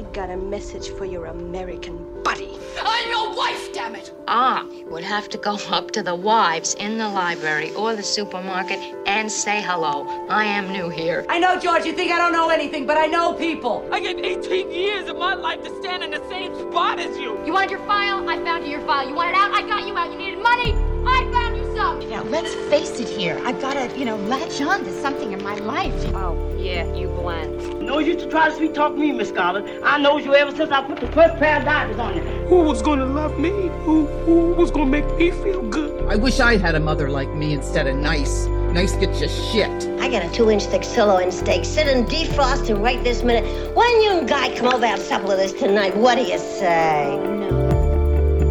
I got a message for your American buddy. I'm your wife, damn it! I would have to go up to the wives in the library or the supermarket and say hello. I am new here. I know, George, you think I don't know anything, but I know people. I gave 18 years of my life to stand in the same spot as you. You wanted your file? I found you your file. You wanted out? I got you out. You needed money? I found you some. Now, let's face it here. I've got to, latch on to something in my life. Oh, yeah, you blend. No use to try to sweet talk me, Miss Garland. I know you ever since I put the first pair of diapers on you. Who was going to love me? Who was going to make me feel good? I wish I had a mother like me instead of nice. Nice gets you shit. I got a 2-inch thick sirloin steak sitting defrosted right this minute. Why don't you guys come over and have supper with us tonight? What do you say?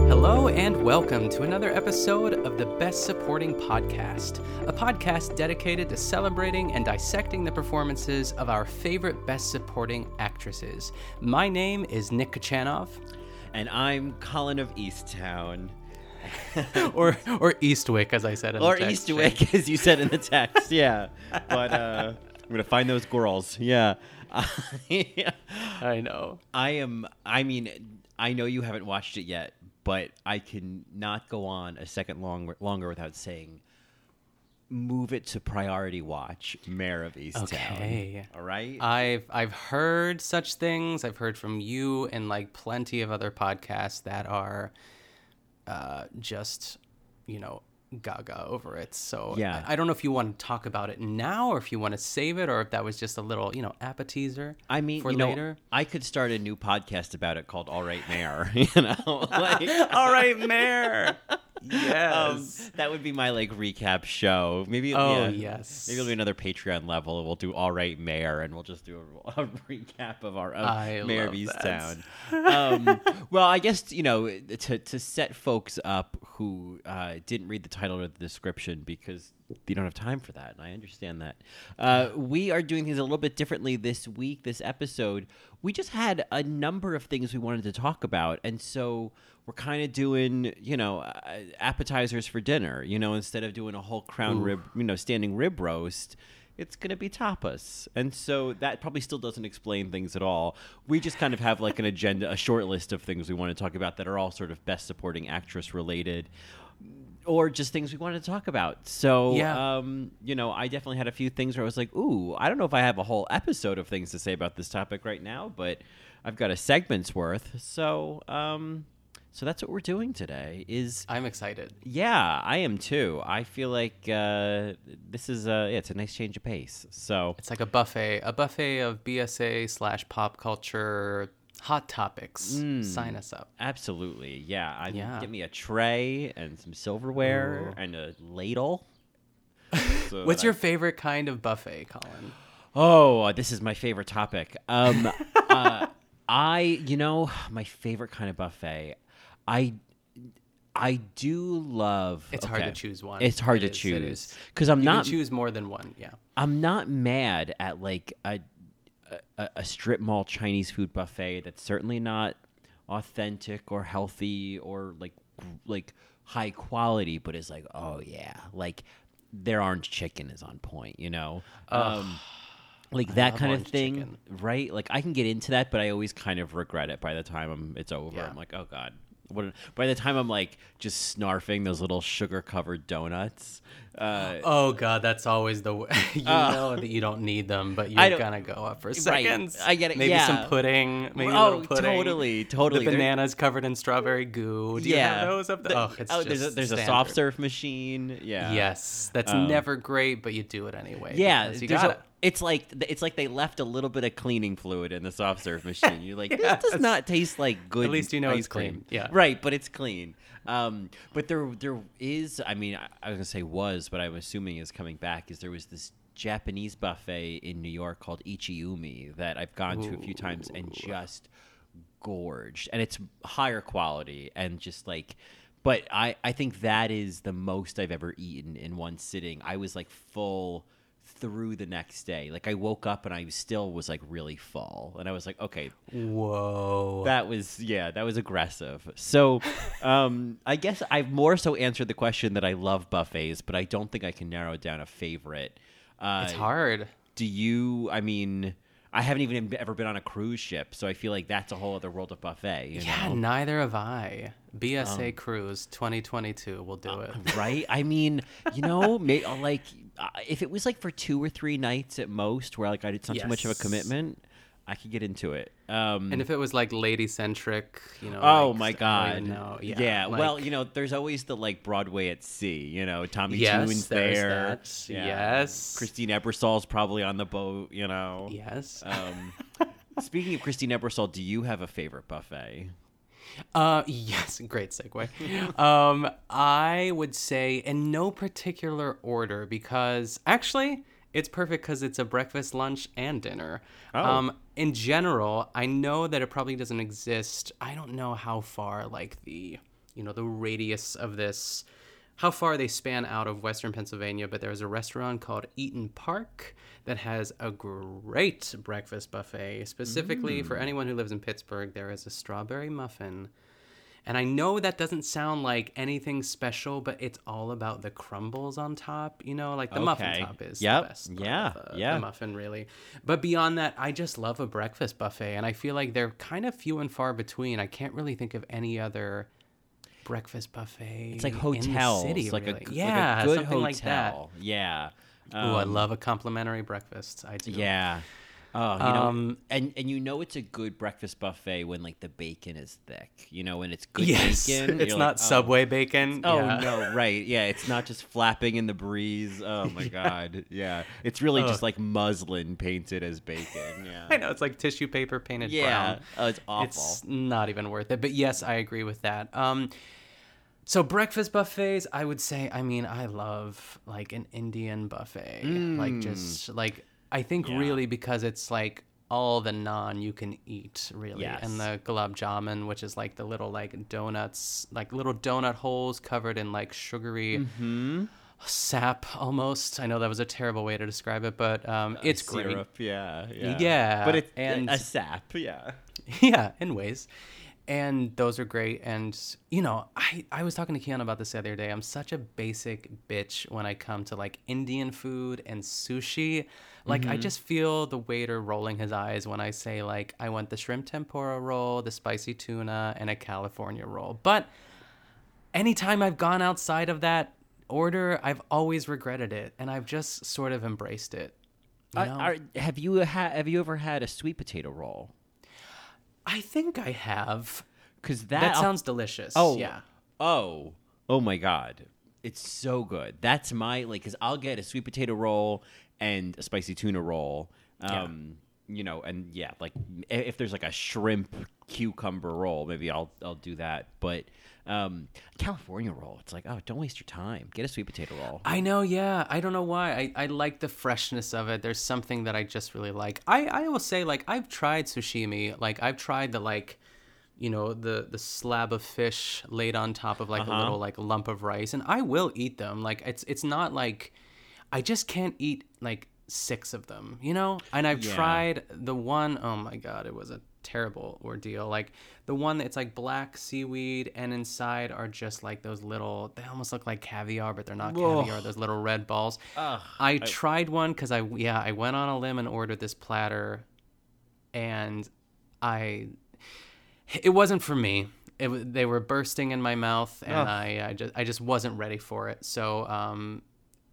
Hello and welcome to another episode of the Best Supporting Podcast, a podcast dedicated to celebrating and dissecting the performances of our favorite Best Supporting actresses. My name is Nick Kachanov. And I'm Colin of Easttown. or Eastwick, as I said in the text. Or Eastwick, as you said in the text, yeah. But I'm going to find those girls, yeah. I know. I know you haven't watched it yet. But I cannot go on a second longer without saying, move it to priority watch, Mare of Easttown. Okay. All right? I've heard such things. I've heard from you and plenty of other podcasts that are just, gaga over it. So yeah. I don't know if you want to talk about it now or if you want to save it or if that was just a little, appetizer. I mean, for later. I could start a new podcast about it called All Right Mare, All Right Mare. Yes. That would be my recap show. Maybe yes. Maybe it'll be another Patreon level. We'll do All Right Mare and we'll just do a recap of our own Mare of Easttown. Well, I guess, to set folks up who didn't read the title or the description because you don't have time for that, and I understand that. We are doing things a little bit differently this week, this episode. We just had a number of things we wanted to talk about, and so we're kind of doing, appetizers for dinner. Instead of doing a whole crown rib, standing rib roast, it's going to be tapas. And so that probably still doesn't explain things at all. We just kind of have an agenda, a short list of things we want to talk about that are all sort of best supporting actress related. Or just things we wanted to talk about. So, yeah. I definitely had a few things where I was like, ooh, I don't know if I have a whole episode of things to say about this topic right now, but I've got a segment's worth. So, so that's what we're doing today is... I'm excited. Yeah, I am too. I feel like this is it's a nice change of pace. So it's like a buffet of BSA/pop culture hot topics. Sign us up. Absolutely. Yeah. Give me a tray and some silverware and a ladle. So what's your favorite kind of buffet, Colin? Oh, this is my favorite topic. My favorite kind of buffet, I do love... It's hard to choose one. It's hard to choose. Because I'm not... You can choose more than one, yeah. I'm not mad at a strip mall Chinese food buffet that's certainly not authentic or healthy or like high quality, but it's their orange chicken is on point, that kind of thing, chicken. Right? I can get into that, but I always kind of regret it by the time it's over. Yeah. I'm like, oh god. By the time I'm just snarfing those little sugar-covered donuts. Oh God, that's always the way. You know that you don't need them, but you're gonna go up for seconds. Right. I get it. Maybe some pudding. Maybe a little pudding. Totally. The bananas covered in strawberry goo. Do you have those up there? There's a soft serve machine. Yeah. Yes, that's never great, but you do it anyway. Yeah, you got it. It's like they left a little bit of cleaning fluid in the soft serve machine. You're like, yes. This does not taste like good. At least it's clean. Yeah, right. But it's clean. But there is. I mean, I was gonna say was, but I'm assuming is coming back. Is there was this Japanese buffet in New York called Ichiumi that I've gone to a few times and just gorged, and it's higher quality and just . But I think that is the most I've ever eaten in one sitting. I was full through the next day. I woke up and I still was really full, and I was like, okay, whoa, that was aggressive. So I guess I've more so answered the question that I love buffets, but I don't think I can narrow down a favorite. It's hard. Do you I mean I haven't even ever been on a cruise ship, so I feel like that's a whole other world of buffet. You know? Neither have I. BSA Cruise 2022 will do it. Right? I mean, you know, if it was like for 2 or 3 nights at most where like it's not too much of a commitment, I could get into it. And if it was like lady-centric, you know. Oh, my God. Yeah. Like, well, you know, there's always the like Broadway at sea, you know. Tommy Tune's there. That. Yeah. Yes. Christine Ebersol's probably on the boat, you know. Yes. Speaking of Christine Ebersole, do you have a favorite buffet? Yes. Great segue. I would say in no particular order because actually it's perfect because it's a breakfast, lunch, and dinner. Oh. In general, I know that it probably doesn't exist. I don't know how far, like the radius of this, how far they span out of Western Pennsylvania. But there's a restaurant called Eaton Park that has a great breakfast buffet. Specifically for anyone who lives in Pittsburgh, there is a strawberry muffin. And I know that doesn't sound like anything special, but it's all about the crumbles on top, you know, like the muffin top is the best. The muffin, really. But beyond that, I just love a breakfast buffet, and I feel like they're kind of few and far between. I can't really think of any other breakfast buffet. It's like hotels, in the city, really. Like a good hotel. Like that. Yeah. Ooh, I love a complimentary breakfast. I do. Yeah. Oh, you know, and you know it's a good breakfast buffet when like the bacon is thick, you know, and it's good bacon. It's not like, Subway bacon. No, right. Yeah, it's not just flapping in the breeze. Oh my God. Yeah. It's really just like muslin painted as bacon. Yeah. I know, it's like tissue paper painted brown. Oh, it's awful. It's not even worth it. But yes, I agree with that. So breakfast buffets, I would say, I mean, I love like an Indian buffet. Like just like I think really because it's like all the naan you can eat, really. Yes. And the gulab jamun, which is like the little like donuts, like little donut holes covered in like sugary sap almost. I know that was a terrible way to describe it, but it's syrup, great. Yeah. But it's a sap, yeah. Yeah, in ways. And those are great. And, you know, I was talking to Keanu about this the other day. I'm such a basic bitch when I come to, like, Indian food and sushi. Like, I just feel the waiter rolling his eyes when I say, like, I want the shrimp tempura roll, the spicy tuna, and a California roll. But anytime I've gone outside of that order, I've always regretted it. And I've just sort of embraced it. You know? Have you ever had a sweet potato roll? I think I have, because that sounds delicious. Oh my God, it's so good. That's my because I'll get a sweet potato roll and a spicy tuna roll. You know, and like if there's like a shrimp cucumber roll, maybe I'll do that. But California roll, it's like, oh, don't waste your time. Get a sweet potato roll. I know, yeah. I don't know why. I like the freshness of it. There's something that I just really like. I will say, like, I've tried sashimi. Like, I've tried the, like, you know, the slab of fish laid on top of, like, a little, like, lump of rice. And I will eat them. Like, it's not like I just can't eat, like, 6 of them, you know? And I've tried the one, oh my God, it was a terrible ordeal. Like the one that's like black seaweed and inside are just like those little, they almost look like caviar, but they're not caviar, those little red balls. I tried one because I went on a limb and ordered this platter, and it wasn't for me. They were bursting in my mouth, and I just wasn't ready for it. So,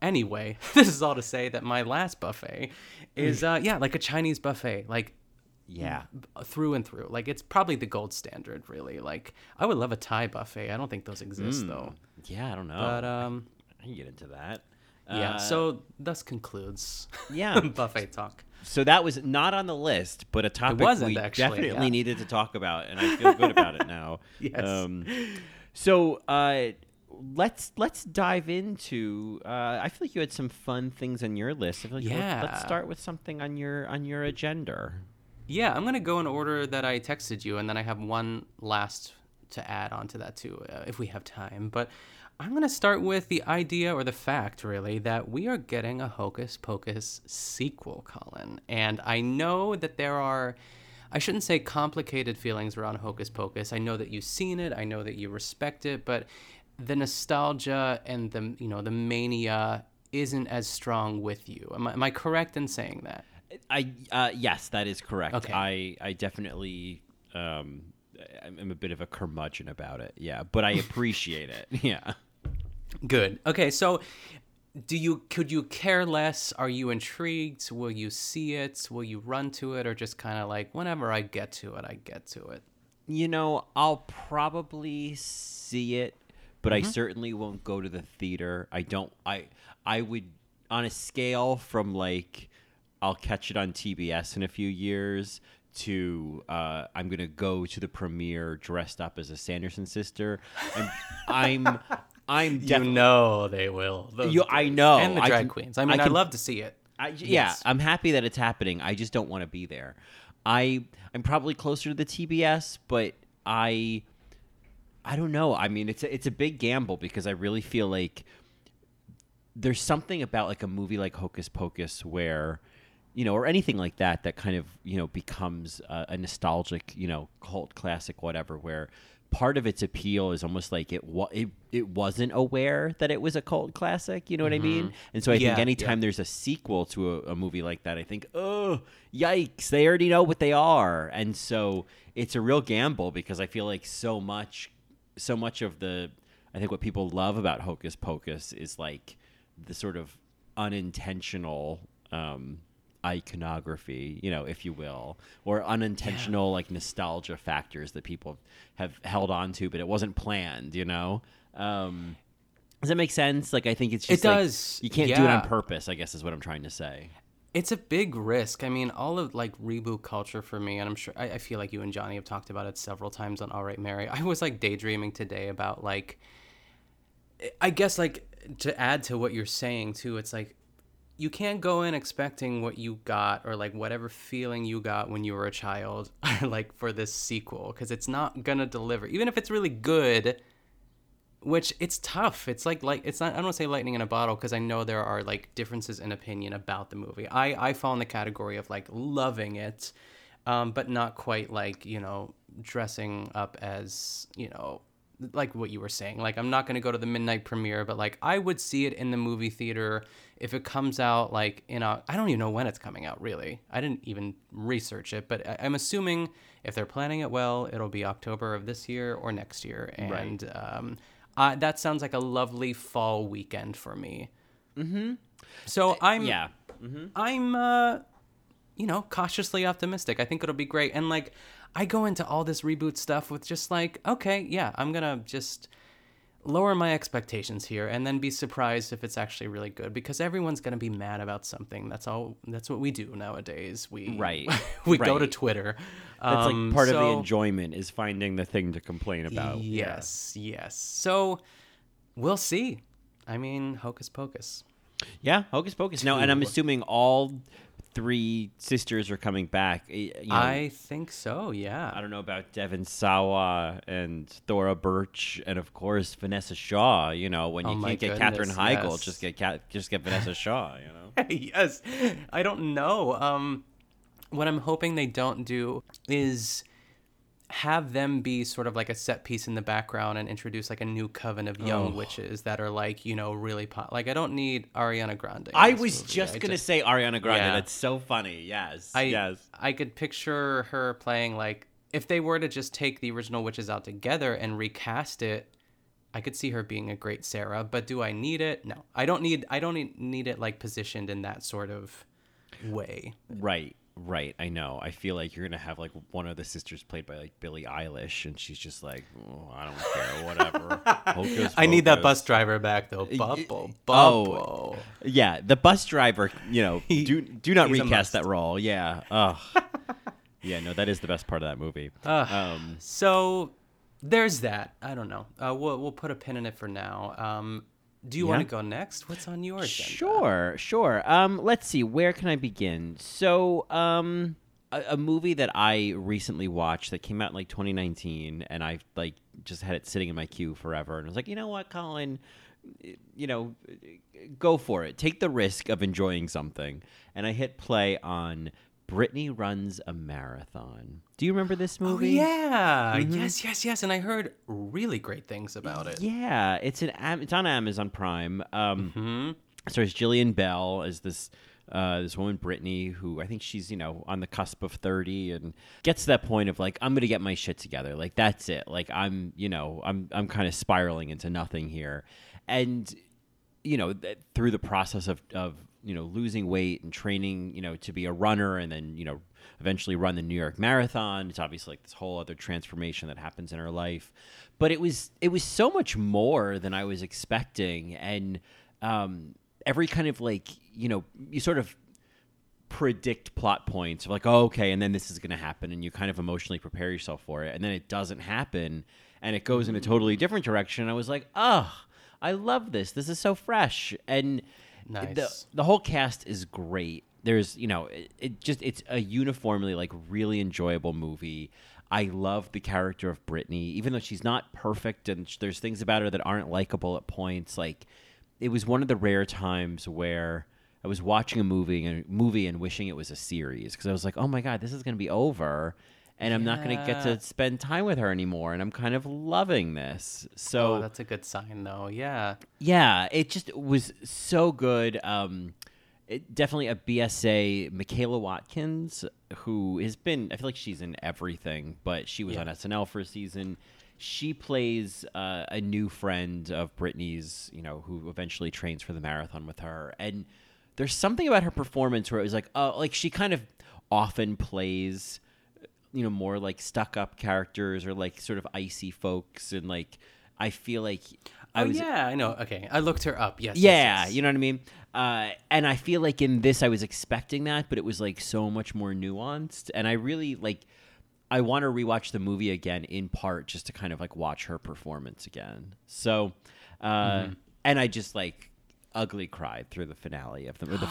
anyway, this is all to say that my last buffet is, like a Chinese buffet, like, through and through. Like, it's probably the gold standard, really. Like, I would love a Thai buffet. I don't think those exist, though. Yeah, I don't know. But I can get into that. So thus concludes buffet talk. So that was not on the list, but a topic we definitely needed to talk about, and I feel good about it now. Yes. Let's dive into. I feel like you had some fun things on your list. I feel like let's start with something on your agenda. Yeah, I'm gonna go in order that I texted you, and then I have one last to add onto that too, if we have time. But I'm gonna start with the idea or the fact, really, that we are getting a Hocus Pocus sequel, Colin. And I know that there are, I shouldn't say complicated feelings around Hocus Pocus. I know that you've seen it. I know that you respect it, but the nostalgia and the mania isn't as strong with you. Am I correct in saying that? Yes, that is correct. Okay. I definitely I'm a bit of a curmudgeon about it. Yeah, but I appreciate it. Yeah. Good. Okay, so could you care less? Are you intrigued? Will you see it? Will you run to it? Or just kind of like, whenever I get to it, I get to it? You know, I'll probably see it, but I certainly won't go to the theater. I would, on a scale from like, I'll catch it on TBS in a few years to I'm going to go to the premiere dressed up as a Sanderson sister. And I'm definitely, you know, they will. I know. And the drag queens. I mean, I'd love to see it. Yes. I'm happy that it's happening. I just don't want to be there. I'm probably closer to the TBS, but I don't know. I mean, it's a big gamble because I really feel like there's something about like a movie like Hocus Pocus where, you know, or anything like that that kind of, you know, becomes a nostalgic, you know, cult classic, whatever, where part of its appeal is almost like it wasn't aware that it was a cult classic, you know what I mean? And so I think anytime there's a sequel to a movie like that, I think, oh, yikes, they already know what they are. And so it's a real gamble because I feel like so much of the, I think what people love about Hocus Pocus is like the sort of unintentional iconography, you know, if you will, or unintentional like nostalgia factors that people have held on to, but it wasn't planned, you know? Does that make sense? Like, I think it's just, it does. Like, you can't do it on purpose, I guess is what I'm trying to say. It's a big risk. I mean, all of like reboot culture for me, and I'm sure, I feel like you and Johnny have talked about it several times on All Right, Mary. I was like daydreaming today about like, I guess like to add to what you're saying too, it's like, you can't go in expecting what you got or like whatever feeling you got when you were a child, like for this sequel, because it's not gonna deliver. Even if it's really good, which it's tough. It's like it's not. I don't want to say lightning in a bottle because I know there are like differences in opinion about the movie. I fall in the category of like loving it, but not quite like, you know, dressing up as, you know, like what you were saying, like I'm not going to go to the midnight premiere, but like I would see it in the movie theater if it comes out like in a, I don't even know when it's coming out really. I didn't even research it, but I'm assuming if they're planning it well, it'll be October of this year or next year. And right. That sounds like a lovely fall weekend for me. Mm-hmm. So I'm you know, cautiously optimistic. I think it'll be great. And like, I go into all this reboot stuff with just like, okay, yeah, I'm going to just lower my expectations here and then be surprised if it's actually really good because everyone's going to be mad about something. That's all. That's what we do nowadays. We go to Twitter. That's like part of the enjoyment is finding the thing to complain about. Yes, yes. So we'll see. I mean, Hocus Pocus. Yeah, Hocus Pocus. No, and I'm assuming all three sisters are coming back. You know, I think so, yeah. I don't know about Devin Sawa and Thora Birch and, of course, Vanessa Shaw. You know, when you can't get Katherine Heigl, just get Vanessa Shaw, you know? Yes. I don't know. What I'm hoping they don't do is have them be sort of like a set piece in the background and introduce like a new coven of young witches that are like, you know, really pop. Like I don't need Ariana Grande. I was just going to say Ariana Grande. Yeah. That's so funny. Yes. I could picture her playing like if they were to just take the original witches out together and recast it, I could see her being a great Sarah, but do I need it? No, I don't need it like positioned in that sort of way. Right. Right, I know. I feel like you're going to have, like, one of the sisters played by, like, Billie Eilish, and she's just like, oh, I don't care, whatever. Hocus I need that bus driver back, though. Bubble. Yeah, the bus driver, you know, do not recast that role. Yeah. Ugh. Yeah, no, that is the best part of that movie. So there's that. I don't know. We'll put a pin in it for now. Do you want to go next? What's on yours? Sure. Let's see. Where can I begin? So a movie that I recently watched that came out in like 2019, and I've like just had it sitting in my queue forever. And I was like, you know what, Colin, you know, go for it. Take the risk of enjoying something. And I hit play on Britney Runs a Marathon. Do you remember this movie? Oh, yeah. Mm-hmm. Yes. And I heard really great things about it. Yeah. It's on Amazon Prime. So it's Jillian Bell as this This woman, Britney, who I think she's, you know, on the cusp of 30 and gets to that point of like, I'm going to get my shit together. Like, that's it. Like, I'm, you know, I'm kind of spiraling into nothing here. And, you know, through the process of, you know, losing weight and training, you know, to be a runner and then, you know, eventually run the New York Marathon. It's obviously like this whole other transformation that happens in her life. But it was so much more than I was expecting. And, every kind of like, you know, you sort of predict plot points of like, oh, okay, and then this is going to happen, and you kind of emotionally prepare yourself for it, and then it doesn't happen, and it goes in a totally different direction. And I was like, oh, I love this. This is so fresh. And nice. The whole cast is great. There's, you know, it's a uniformly like really enjoyable movie. I love the character of Britney, even though she's not perfect, and there's things about her that aren't likable at points, like. It was one of the rare times where I was watching a movie and wishing it was a series, because I was like, oh, my God, this is going to be over, and I'm not going to get to spend time with her anymore, and I'm kind of loving this. So that's a good sign, though. Yeah. Yeah. It just was so good. Definitely a BSA, Michaela Watkins, who has been – I feel like she's in everything, but she was on SNL for a season. She plays a new friend of Britney's, you know, who eventually trains for the marathon with her. And there's something about her performance where it was like, oh, like she kind of often plays, you know, more like stuck up characters or like sort of icy folks. And like, I feel like I know. Okay. I looked her up. Yes. Yeah. Yes. You know what I mean? And I feel like in this, I was expecting that, but it was like so much more nuanced. And I really I want to rewatch the movie again in part just to kind of like watch her performance again. So, and I just like ugly cried through the finale of the movie, the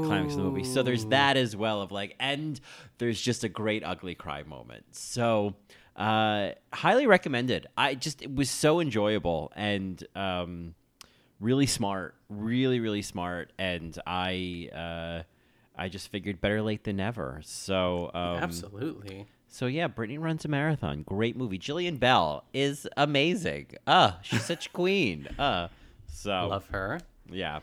climax of the movie. So there's that as well of like, and there's just a great ugly cry moment. So, highly recommended. It was so enjoyable and, really smart. And I just figured better late than never. So, absolutely. So, yeah, Britney Runs a Marathon. Great movie. Jillian Bell is amazing. She's such a queen. Love her. Yeah.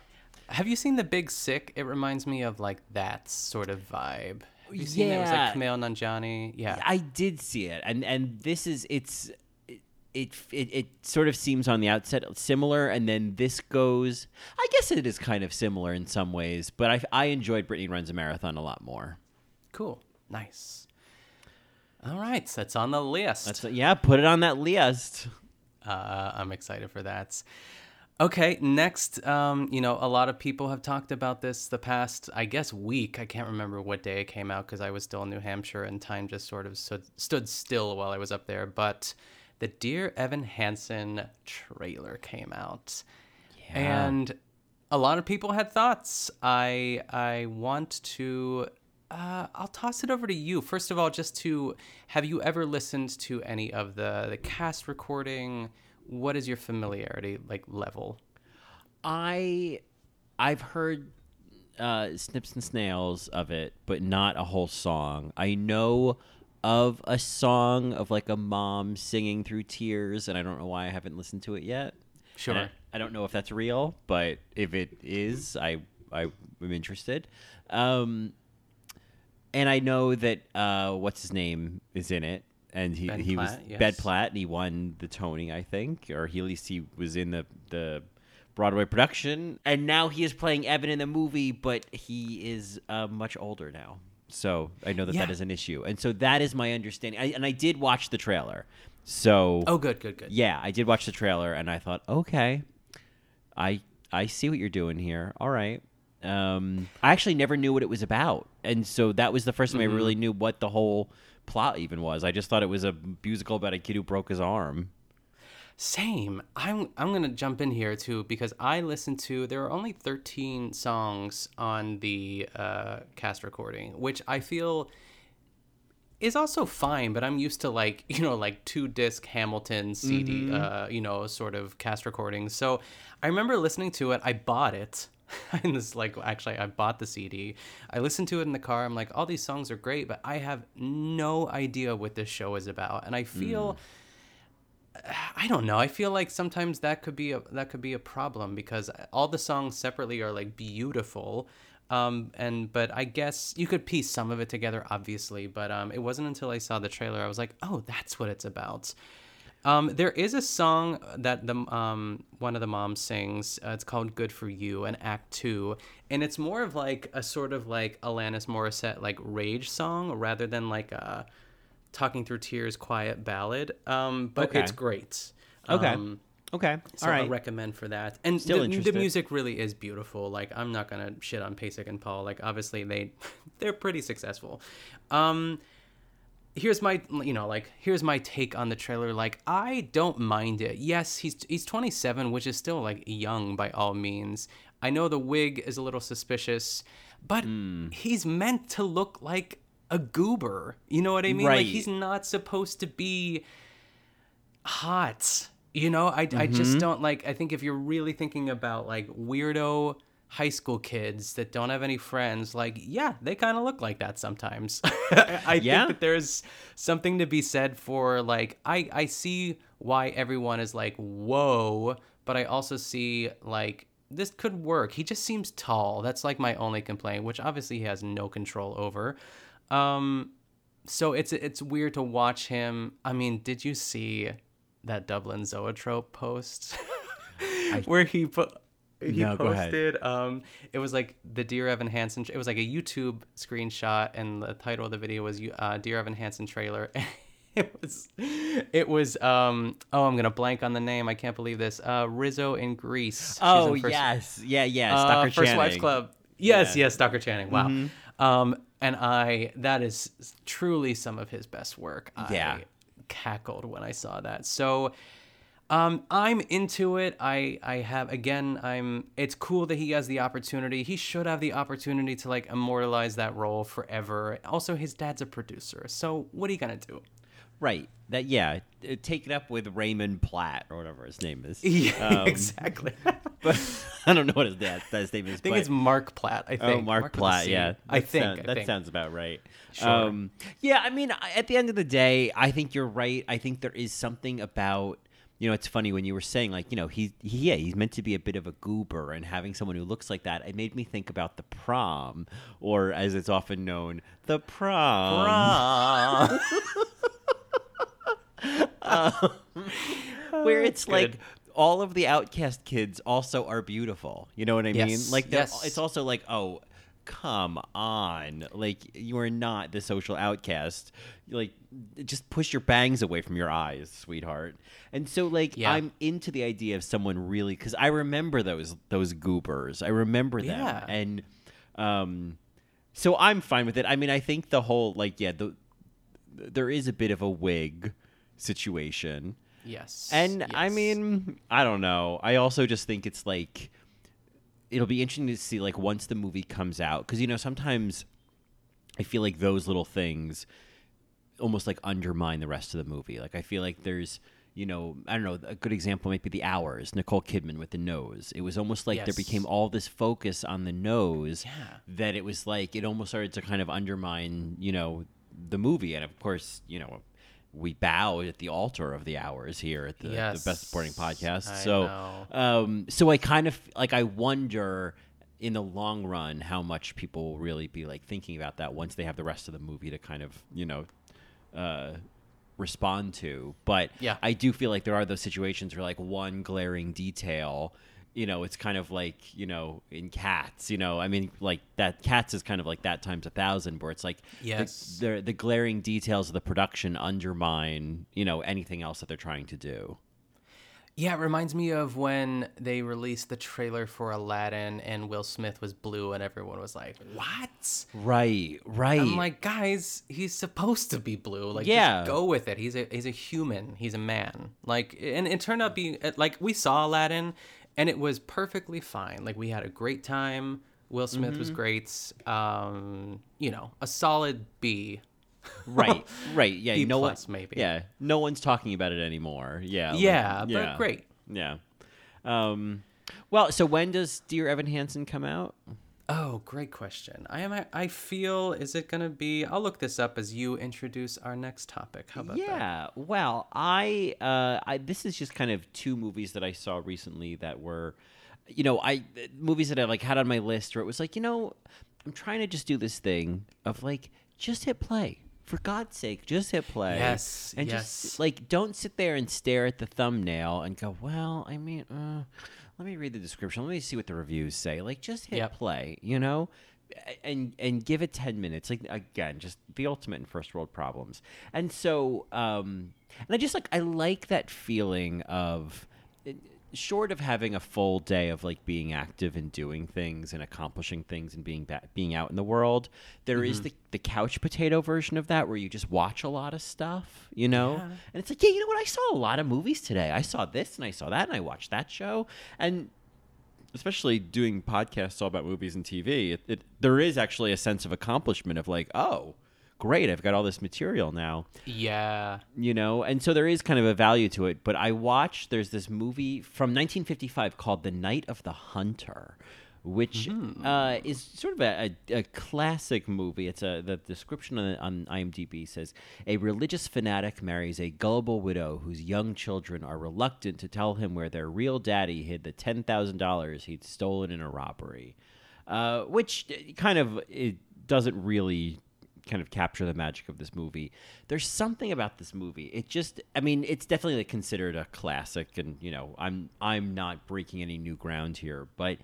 Have you seen The Big Sick? It reminds me of, like, that sort of vibe. Have you seen it? It was, like, Kumail Nanjiani. Yeah. I did see it. And this is, it sort of seems on the outset similar, and then this goes, I guess it is kind of similar in some ways, but I enjoyed Britney Runs a Marathon a lot more. Cool. Nice. All right, so that's on the list. Put it on that list. I'm excited for that. Okay, next, you know, a lot of people have talked about this the past, I guess, week. I can't remember what day it came out because I was still in New Hampshire and time just sort of stood still while I was up there, but the Dear Evan Hansen trailer came out. Yeah. And a lot of people had thoughts. I want to... I'll toss it over to you. First of all, just to, have you ever listened to any of the cast recording? What is your familiarity level? I've heard snips and snails of it, but not a whole song. I know of a song of a mom singing through tears, and I don't know why I haven't listened to it yet. Sure. I don't know if that's real, but if it is, I am interested. And I know that what's his name is in it, and he was Ben Platt, and he won the Tony, I think, or at least he was in the Broadway production, and now he is playing Evan in the movie, but he is much older now, so I know that is an issue, and so that is my understanding. I did watch the trailer, so good. Yeah, I did watch the trailer, and I thought, okay, I see what you're doing here. All right. I actually never knew what it was about, and so that was the first time I really knew what the whole plot even was. I just thought it was a musical about a kid who broke his arm. Same. I'm gonna jump in here too, because I listened to, there are only 13 songs on the cast recording, which I feel is also fine, but I'm used to two disc Hamilton CD sort of cast recordings. So I remember listening to it. I bought it. And this actually I bought the CD. I listened to it in the car. I'm like, all these songs are great, but I have no idea what this show is about. And I feel I don't know. I feel like sometimes that could be a problem, because all the songs separately are beautiful. But I guess you could piece some of it together, obviously, but it wasn't until I saw the trailer I was like, oh, that's what it's about. There is a song that the one of the moms sings. It's called "Good for You" in Act 2, and it's more of like a sort of like Alanis Morissette like rage song rather than like a talking through tears quiet ballad. But okay. It's great. Okay. So all right. I recommend for that. And the music really is beautiful. Like, I'm not going to shit on Pasek and Paul. Like, obviously, they're pretty successful. Here's my take on the trailer. Like, I don't mind it. Yes, he's 27, which is still, like, young by all means. I know the wig is a little suspicious, but he's meant to look like a goober. You know what I mean? Right. Like, he's not supposed to be hot. You know, I just don't like, I think if you're really thinking about like weirdo high school kids that don't have any friends, like, yeah, they kind of look like that sometimes. I think that there's something to be said for like, I see why everyone is like, whoa, but I also see like, this could work. He just seems tall. That's like my only complaint, which obviously he has no control over. So it's weird to watch him. I mean, did you see that Dublin Zoetrope post where he posted it was like the Dear Evan Hansen, it was like a YouTube screenshot, and the title of the video was Dear Evan Hansen trailer. It was oh, I'm gonna blank on the name, I can't believe this, Rizzo in Grease. Oh, in Dr. First Channing. Wives Club. Yes Dr. Channing. Wow. And that is truly some of his best work. I cackled when I saw that. So I'm into it. It's cool that he has the opportunity. He should have the opportunity to like immortalize that role forever. Also, his dad's a producer, so what are you gonna do? Right. That, yeah, take it up with Raymond Platt or whatever his name is. Yeah, exactly. But I don't know what his dad's name is. I think it's Mark Platt, I think. Oh, Mark Platt, yeah. I think that sounds about right. Sure. Yeah, I mean, at the end of the day, I think you're right. I think there is something about, you know, it's funny when you were saying, like, you know, he's meant to be a bit of a goober, and having someone who looks like that, it made me think about The Prom, or as it's often known, The Prom. Where it's good. Like all of the outcast kids also are beautiful. You know what I mean? Like it's also like, oh, come on, like you are not the social outcast. Like, just push your bangs away from your eyes, sweetheart. And so, like, I'm into the idea of someone really, because I remember those goobers. I remember them, and so I'm fine with it. I mean, I think the whole there is a bit of a wig situation. Yes. And I mean, I don't know. I also just think it's like, it'll be interesting to see like once the movie comes out, because, you know, sometimes I feel like those little things almost like undermine the rest of the movie. Like, I feel like there's, you know, I don't know, a good example might be The Hours, Nicole Kidman with the nose. It was almost like there became all this focus on the nose that it was like, it almost started to kind of undermine, you know, the movie. And of course, you know, we bowed at the altar of The Hours here at the Best Supporting Podcast. So I kind of like, I wonder in the long run how much people will really be like thinking about that once they have the rest of the movie to kind of, you know, respond to. But I do feel like there are those situations where like one glaring detail, you know, it's kind of like, you know, in Cats, you know, I mean, like that Cats is kind of like that times 1,000, where it's like the glaring details of the production undermine, you know, anything else that they're trying to do. Yeah, it reminds me of when they released the trailer for Aladdin and Will Smith was blue and everyone was like, what? Right. I'm like, guys, he's supposed to be blue. Like, just go with it. He's a human. He's a man. Like, and it turned out being, like, we saw Aladdin and it was perfectly fine. Like, we had a great time. Will Smith was great. You know, a solid B. Right. Yeah. B plus, maybe. Yeah. No one's talking about it anymore. Yeah. Yeah, but great. Yeah. Well, so when does Dear Evan Hansen come out? Oh, great question. Is it going to be, I'll look this up as you introduce our next topic. How about that? Yeah, well, this is just kind of two movies that I saw recently that were, you know, movies that I like had on my list, where it was like, you know, I'm trying to just do this thing of like, just hit play. For God's sake, just hit play. Yes, and yes. Just, like, don't sit there and stare at the thumbnail and go, well, I mean, let me read the description. Let me see what the reviews say. Like, just hit play, you know, and give it 10 minutes. Like, again, just the ultimate in first world problems. And so, and I just, like, I like that feeling of... short of having a full day of like being active and doing things and accomplishing things and being out in the world, there is the couch potato version of that where you just watch a lot of stuff, you know? Yeah. And it's like, yeah, you know what? I saw a lot of movies today. I saw this and I saw that and I watched that show. And especially doing podcasts all about movies and TV, there is actually a sense of accomplishment of like, oh, great, I've got all this material now. Yeah. You know, and so there is kind of a value to it. But I watched, there's this movie from 1955 called The Night of the Hunter, which is sort of a classic movie. It's the description on IMDb says, a religious fanatic marries a gullible widow whose young children are reluctant to tell him where their real daddy hid the $10,000 he'd stolen in a robbery, which kind of it doesn't really... kind of capture the magic of this movie. There's something about this movie. It just, I mean, it's definitely like considered a classic, and you know, I'm not breaking any new ground here, but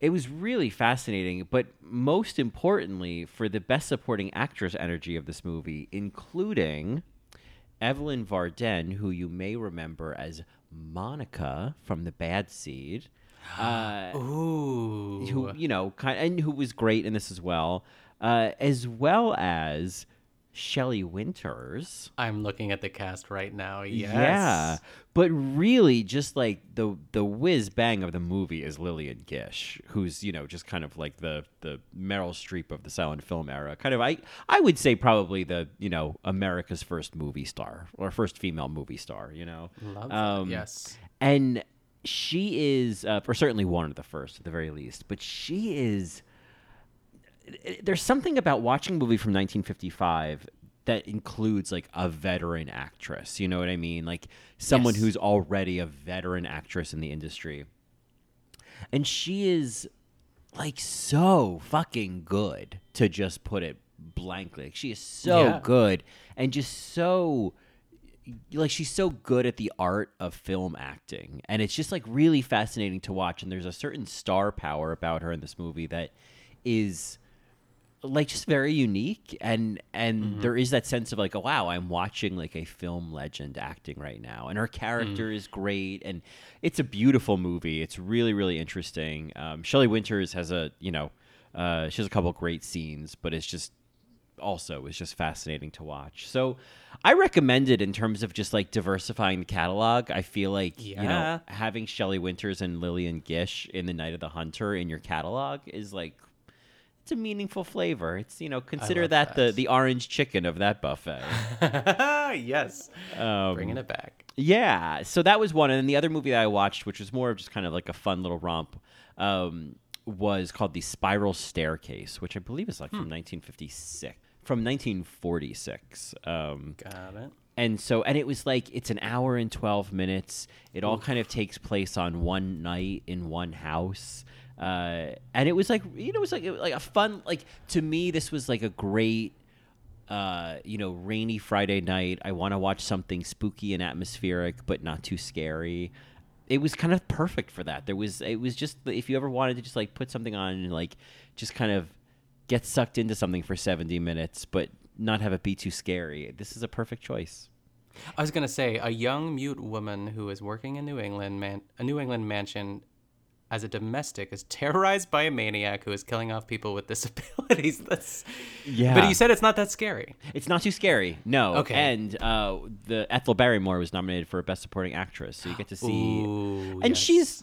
it was really fascinating. But most importantly, for the best supporting actress energy of this movie, including Evelyn Varden, who you may remember as Monica from The Bad Seed, who, you know, and who was great in this as well. As well as Shelley Winters. I'm looking at the cast right now. Yes. Yeah. But really just like the whiz bang of the movie is Lillian Gish, who's, you know, just kind of like the Meryl Streep of the silent film era. Kind of, I would say probably the, you know, America's first movie star or first female movie star, you know. Love that. Yes. And she is, or certainly one of the first at the very least, but she is... There's something about watching a movie from 1955 that includes like a veteran actress. You know what I mean? Like someone who's already a veteran actress in the industry. And she is like so fucking good, to just put it blankly. Like, she is so good and just so... like she's so good at the art of film acting. And it's just like really fascinating to watch. And there's a certain star power about her in this movie that is... like just very unique, and there is that sense of like, oh wow, I'm watching like a film legend acting right now, and her character is great, and it's a beautiful movie. It's really, really interesting. Shelley Winters has a, you know, she has a couple of great scenes, but it's just also is just fascinating to watch. So I recommend it in terms of just like diversifying the catalog. I feel like, you know, having Shelley Winters and Lillian Gish in The Night of the Hunter in your catalog is like, it's a meaningful flavor. It's, you know, consider that. The orange chicken of that buffet. Yes. Bringing it back. Yeah. So that was one. And then the other movie that I watched, which was more of just kind of like a fun little romp, was called The Spiral Staircase, which I believe is like from 1946. Got it. And it was like, it's an hour and 12 minutes. It all kind of takes place on one night in one house. And it was like, you know, it was like a fun, like, to me, this was like a great, you know, rainy Friday night. I want to watch something spooky and atmospheric, but not too scary. It was kind of perfect for that. It was just, if you ever wanted to just like put something on and like, just kind of get sucked into something for 70 minutes, but not have it be too scary. This is a perfect choice. I was going to say, a young mute woman who is working in a New England mansion as a domestic is terrorized by a maniac who is killing off people with disabilities. But you said it's not that scary. It's not too scary. No. Okay. And the Ethel Barrymore was nominated for Best Supporting Actress. So you get to see,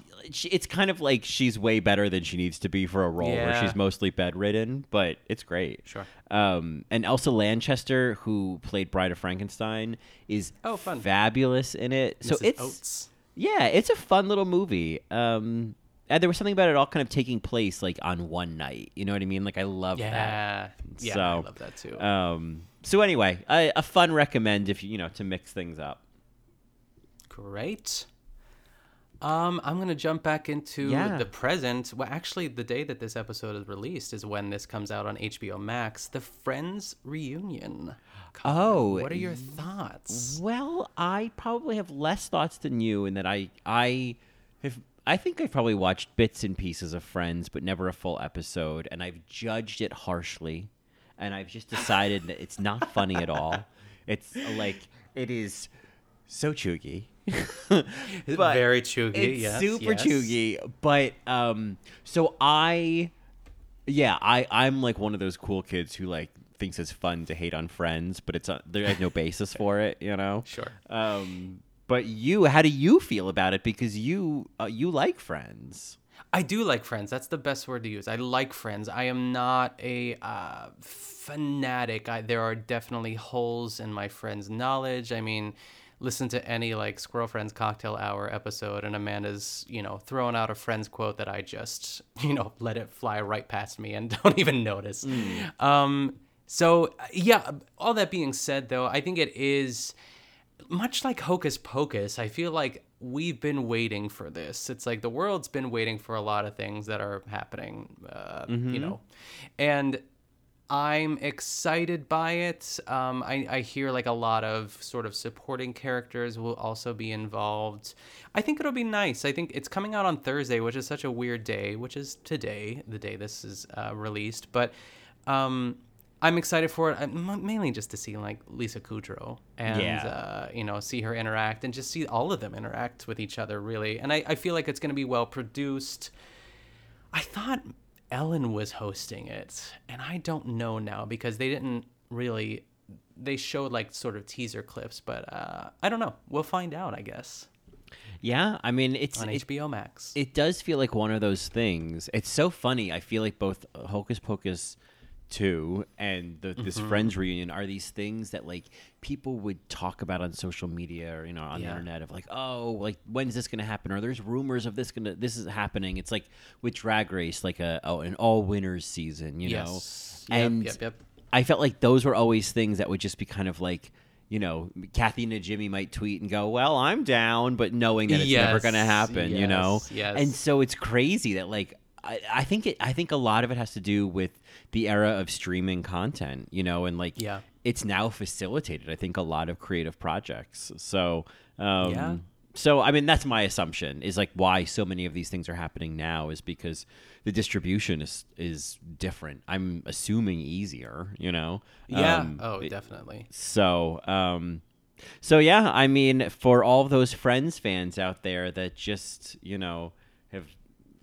it's kind of like she's way better than she needs to be for a role where she's mostly bedridden, but it's great. Sure. And Elsa Lanchester, who played Bride of Frankenstein, is fabulous in it. Mrs. So it's Oates. Yeah, it's a fun little movie. And there was something about it all kind of taking place like on one night. You know what I mean? Like I love that. Yeah, so, I love that too. So anyway, a fun recommend if you know to mix things up. Great. I'm going to jump back into the present. Well, actually, the day that this episode is released is when this comes out on HBO Max, the Friends reunion. Colin, what are your thoughts? Well, I probably have less thoughts than you in that I think I've probably watched bits and pieces of Friends, but never a full episode, and I've judged it harshly, and I've just decided that it's not funny at all. It's like, it is so chuggy. Very chuggy. It's super chuggy. But I'm like one of those cool kids who like thinks it's fun to hate on Friends, but it's there's no basis for it, you know. Sure. But you, how do you feel about it? Because you like Friends. I do like Friends. That's the best word to use. I like Friends. I am not a fanatic. There are definitely holes in my Friends' knowledge. I mean, listen to any like Squirrel Friends Cocktail Hour episode and Amanda's, throwing out a Friends quote that I just, let it fly right past me and don't even notice. Mm. All that being said, though, I think it is much like Hocus Pocus. I feel like we've been waiting for this. It's like the world's been waiting for a lot of things that are happening, and I'm excited by it. I hear like a lot of sort of supporting characters will also be involved. I think it'll be nice. I think it's coming out on Thursday, which is such a weird day, which is today, the day this is released. But I'm excited for it, mainly just to see like Lisa Kudrow and, see her interact and just see all of them interact with each other, really. And I feel like it's going to be well produced. I thought Ellen was hosting it, and I don't know now because they didn't really, they showed like sort of teaser clips, but I don't know, we'll find out, I guess. Yeah, I mean, it's on HBO Max. It does feel like one of those things. It's so funny. I feel like both Hocus Pocus 2 and this Friends reunion are these things that like people would talk about on social media or on the internet of like, oh, like when's this gonna happen, or there's rumors of this is happening. It's like with Drag Race, like an all winners season, know. And I felt like those were always things that would just be kind of like, Kathy and Jimmy might tweet and go, well, I'm down, but knowing that it's never gonna happen, and so it's crazy that like I think a lot of it has to do with the era of streaming content, and like it's now facilitated, I think, a lot of creative projects. So, so I mean, that's my assumption is like why so many of these things are happening now is because the distribution is different. I'm assuming easier, Yeah. Definitely. So, I mean, for all of those Friends fans out there that just, have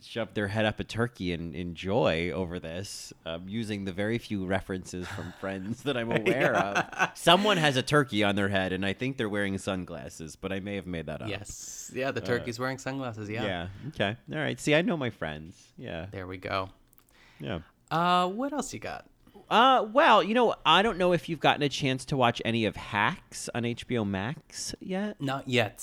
shoved their head up a turkey and enjoy over this, using the very few references from Friends that I'm aware of. Someone has a turkey on their head, and I think they're wearing sunglasses, but I may have made that up. Yes. Yeah, the turkey's wearing sunglasses, Yeah. Okay. All right. See, I know my Friends. Yeah. There we go. Yeah. What else you got? Well, I don't know if you've gotten a chance to watch any of Hacks on HBO Max yet. Not yet.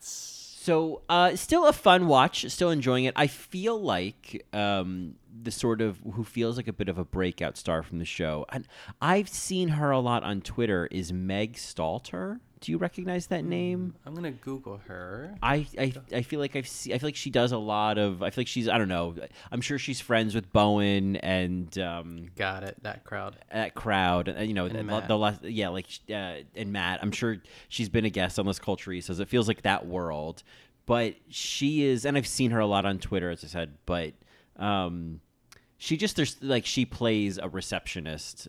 So still a fun watch, still enjoying it. I feel like the sort of who feels like a bit of a breakout star from the show, and I've seen her a lot on Twitter, is Meg Stalter. Do you recognize that name? I'm gonna Google her. I feel like I feel like she does a lot of. I feel like she's. I don't know. I'm sure she's friends with Bowen and. Got it. That crowd. And Matt. And Matt. I'm sure she's been a guest on Las Culturistas. It feels like that world, but she is. And I've seen her a lot on Twitter, as I said, but. She plays a receptionist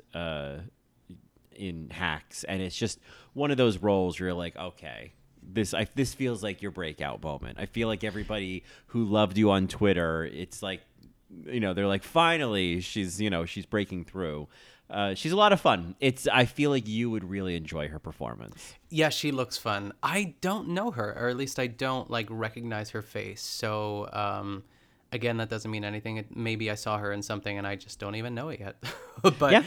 in Hacks, and it's just one of those roles where you're like, okay, this feels like your breakout moment. I feel like everybody who loved you on Twitter, it's like, they're like, finally, she's breaking through. She's a lot of fun. I feel like you would really enjoy her performance. Yeah, she looks fun. I don't know her, or at least I don't like recognize her face. So, again, that doesn't mean anything. Maybe I saw her in something and I just don't even know it yet. But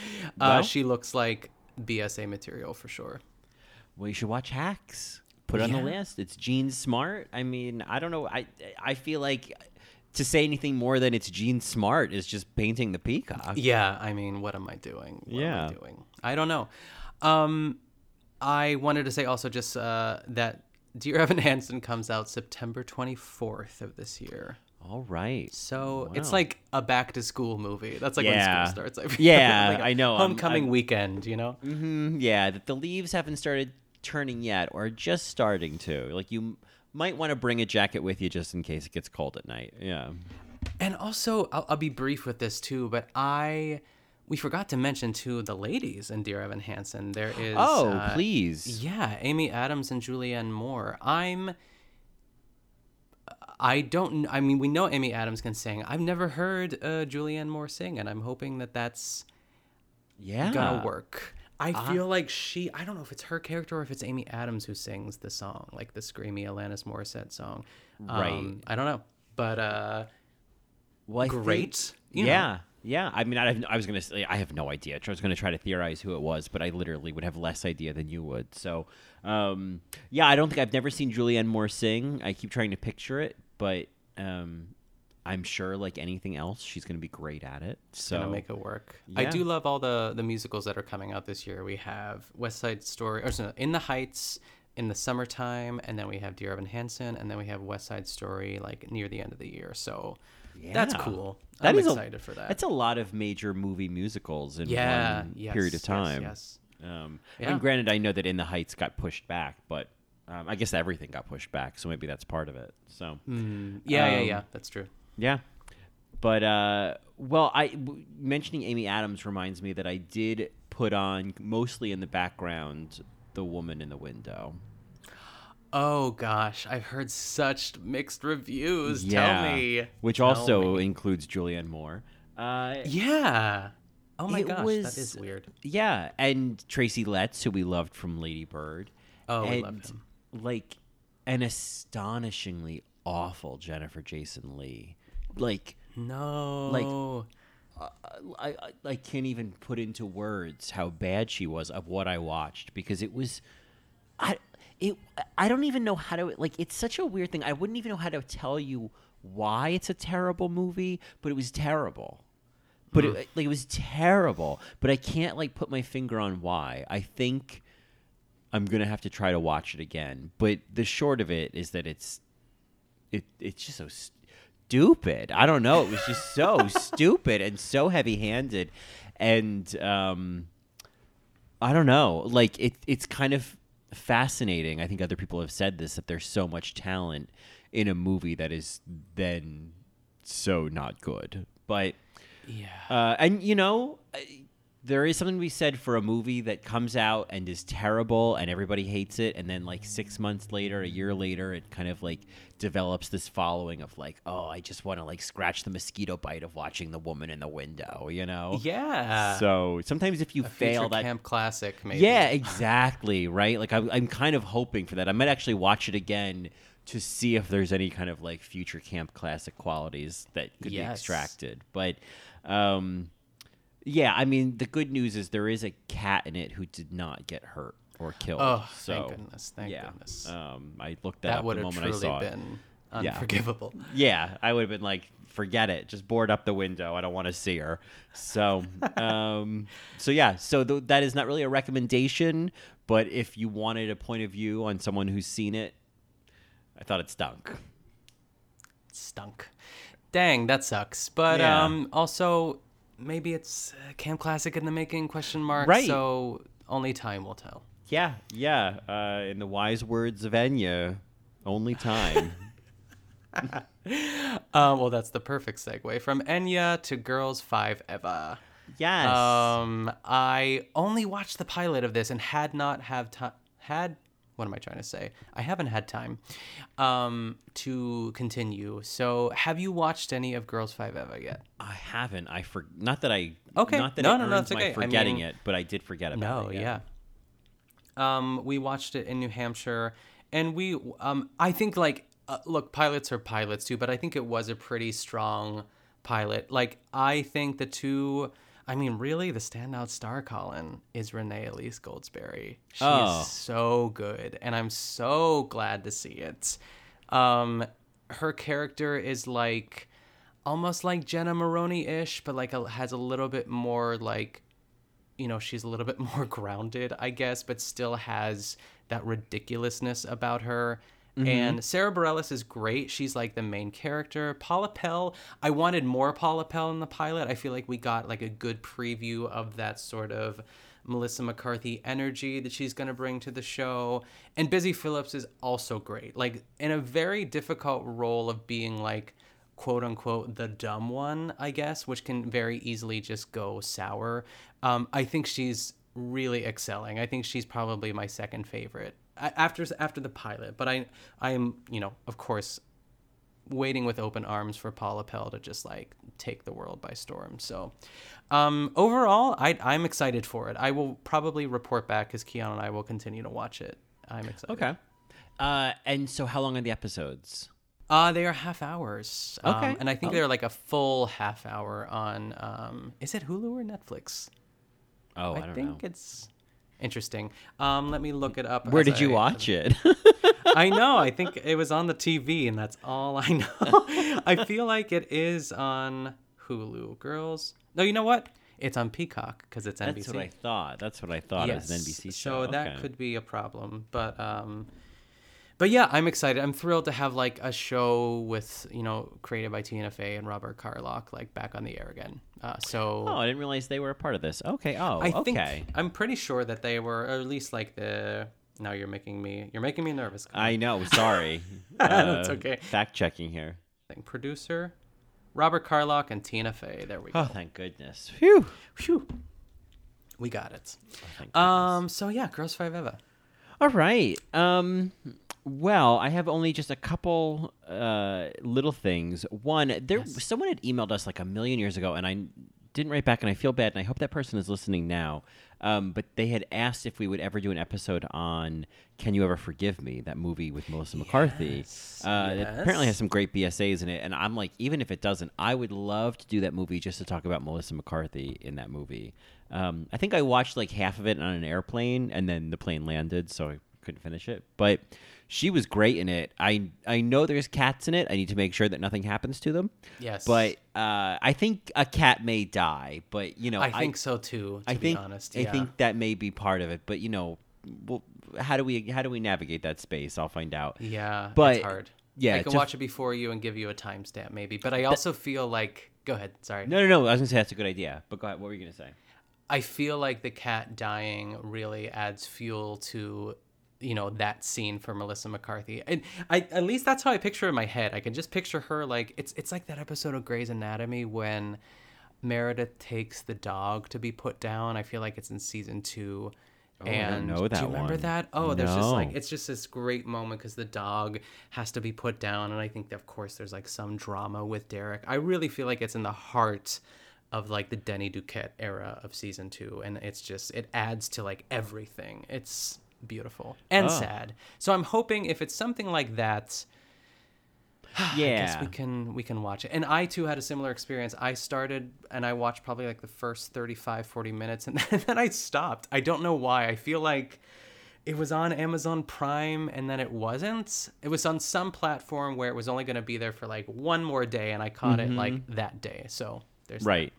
she looks like BSA material for sure. Well, you should watch Hacks. Put it on the list. It's Gene Smart. I mean, I don't know. I feel like to say anything more than it's Gene Smart is just painting the peacock. Yeah, I mean, what am I doing? I don't know. I wanted to say also just that Dear Evan Hansen comes out September 24th of this year. All right. So wow. It's like a back-to-school movie. That's like when school starts. Like I know. Homecoming weekend, you know? Mm-hmm, yeah, that the leaves haven't started turning yet or just starting to. Like, you might want to bring a jacket with you just in case it gets cold at night. Yeah. And also, I'll be brief with this, too, but we forgot to mention, too, the ladies in Dear Evan Hansen. There is... Oh, please. Yeah, Amy Adams and Julianne Moore. I mean, we know Amy Adams can sing. I've never heard Julianne Moore sing, and I'm hoping that that's gonna work. I feel like I don't know if it's her character or if it's Amy Adams who sings the song, like the screamy Alanis Morissette song. Right. I don't know. But great. Yeah. I mean, I was going to say, I have no idea. I was going to try to theorize who it was, but I literally would have less idea than you would. So, I don't think I've never seen Julianne Moore sing. I keep trying to picture it, but I'm sure, like anything else, she's going to be great at it. So going to make it work. Yeah. I do love all the musicals that are coming out this year. We have West Side Story, In the Heights in the summertime, and then we have Dear Evan Hansen, and then we have West Side Story, like, near the end of the year. So... Yeah. That's cool. I'm excited for that. That's a lot of major movie musicals in one period of time. Yes. And granted, I know that In the Heights got pushed back, but I guess everything got pushed back, so maybe that's part of it. So that's true. Yeah, but mentioning Amy Adams reminds me that I did put on mostly in the background The Woman in the Window. Oh, gosh. I've heard such mixed reviews. Yeah. Tell me. Which also includes Julianne Moore. Oh, my gosh. That is weird. Yeah. And Tracy Letts, who we loved from Lady Bird. Oh, we loved him. Like, an astonishingly awful Jennifer Jason Leigh. Like, no. Like, I can't even put into words how bad she was of what I watched, because it was... I don't even know how to, like, it's such a weird thing. I wouldn't even know how to tell you why it's a terrible movie, but it was terrible. But it was terrible. But I can't, like, put my finger on why. I think I'm going to have to try to watch it again. But the short of it is that it's just so stupid. I don't know. It was just so stupid and so heavy-handed. And I don't know. Like, it's kind of... fascinating. I think other people have said this, that there's so much talent in a movie that is then so not good. But and you know, there is something to be said for a movie that comes out and is terrible and everybody hates it, and then like 6 months later, a year later, it kind of like develops this following of like, oh, I just want to like scratch the mosquito bite of watching The Woman in the Window, you know? Yeah. So sometimes if you fail that camp classic, maybe. Yeah, exactly. Right. Like I'm kind of hoping for that. I might actually watch it again to see if there's any kind of like future camp classic qualities that could be extracted. But, yeah, I mean, the good news is there is a cat in it who did not get hurt or killed. Oh, so, thank goodness. Thank goodness. I looked that up the moment I saw it. That would have truly been unforgivable. Yeah, I would have been like, forget it. Just board up the window. I don't want to see her. So, that is not really a recommendation, but if you wanted a point of view on someone who's seen it, I thought it stunk. Dang, that sucks. But also... maybe it's camp classic in the making, ? Right. So only time will tell. Yeah. In the wise words of Enya, only time. Well, that's the perfect segue from Enya to Girls 5 Eva. Yes. I only watched the pilot of this and I haven't had time to continue. So, have you watched any of Girls 5 Eva yet? I haven't. But I did forget about it. Yeah. We watched it in New Hampshire, and we I think like look, pilots are pilots too, but I think it was a pretty strong pilot. Like I think the standout star, Colin, is Renee Elise Goldsberry. She is so good, and I'm so glad to see it. Her character is like almost like Jenna Maroney-ish, but like has a little bit more like, you know, she's a little bit more grounded, I guess, but still has that ridiculousness about her. Mm-hmm. And Sarah Bareilles is great. She's like the main character. Paula Pell, I wanted more Paula Pell in the pilot. I feel like we got like a good preview of that sort of Melissa McCarthy energy that she's going to bring to the show. And Busy Philipps is also great. Like in a very difficult role of being like, quote unquote, the dumb one, I guess, which can very easily just go sour. I think she's really excelling. I think she's probably my second favorite after the pilot, but I am, you know, of course, waiting with open arms for Paula Pell to just like take the world by storm. So overall, I'm excited for it. I will probably report back because Keanu and I will continue to watch it. I'm excited. Okay. And so how long are the episodes? They are half hours. Okay. And I think they're like a full half hour on, is it Hulu or Netflix? Oh, I don't know. I think it's... Interesting. Let me look it up. Where did you watch it? I know. I think it was on the TV, and that's all I know. I feel like it is on Hulu. Girls. No, you know what? It's on Peacock because it's NBC. That's what I thought. Yes. It was an NBC show. So that could be a problem. But yeah, I'm excited. I'm thrilled to have like a show with, you know, created by Tina Fey and Robert Carlock, like back on the air again. Oh, I didn't realize they were a part of this. Okay. Oh, I think I'm pretty sure that they were, or at least like the. Now you're making me nervous. I know. Sorry. That's okay. Fact checking here. Producer, Robert Carlock and Tina Fey. There we go. Oh, thank goodness. Phew. We got it. Oh, so yeah, Girls 5 Eva. All right. Well, I have only just a couple little things. One, someone had emailed us like a million years ago, and I didn't write back, and I feel bad, and I hope that person is listening now. But they had asked if we would ever do an episode on Can You Ever Forgive Me, that movie with Melissa McCarthy. It apparently has some great BSAs in it, and I'm like, even if it doesn't, I would love to do that movie just to talk about Melissa McCarthy in that movie. I think I watched like half of it on an airplane, and then the plane landed, so I couldn't finish it. But she was great in it. I know there's cats in it. I need to make sure that nothing happens to them. Yes. But I think a cat may die. But, you know. I think so, too, to be honest. Yeah. I think that may be part of it. But, you know, well, how do we navigate that space? I'll find out. Yeah, but it's hard. Yeah, I can watch it before you and give you a timestamp maybe. But I also feel like – go ahead. Sorry. No. I was going to say that's a good idea. But go ahead. What were you going to say? I feel like the cat dying really adds fuel to – you know, that scene for Melissa McCarthy. And at least that's how I picture it in my head. I can just picture her like, it's like that episode of Grey's Anatomy when Meredith takes the dog to be put down. I feel like it's in season 2. Oh, and I don't know that do you remember that? Oh, no. There's just like, it's just this great moment because the dog has to be put down. And I think that, of course, there's like some drama with Derek. I really feel like it's in the heart of like the Denny Duquette era of season 2. And it's just, it adds to like everything. It's beautiful and sad. So I'm hoping if it's something like that, I guess we can watch it. And I too had a similar experience. I started and I watched probably like the first 35-40 minutes and then I stopped. I don't know why. I feel like it was on Amazon Prime and then it wasn't. It was on some platform where it was only going to be there for like one more day and I caught it like that day. So there's that.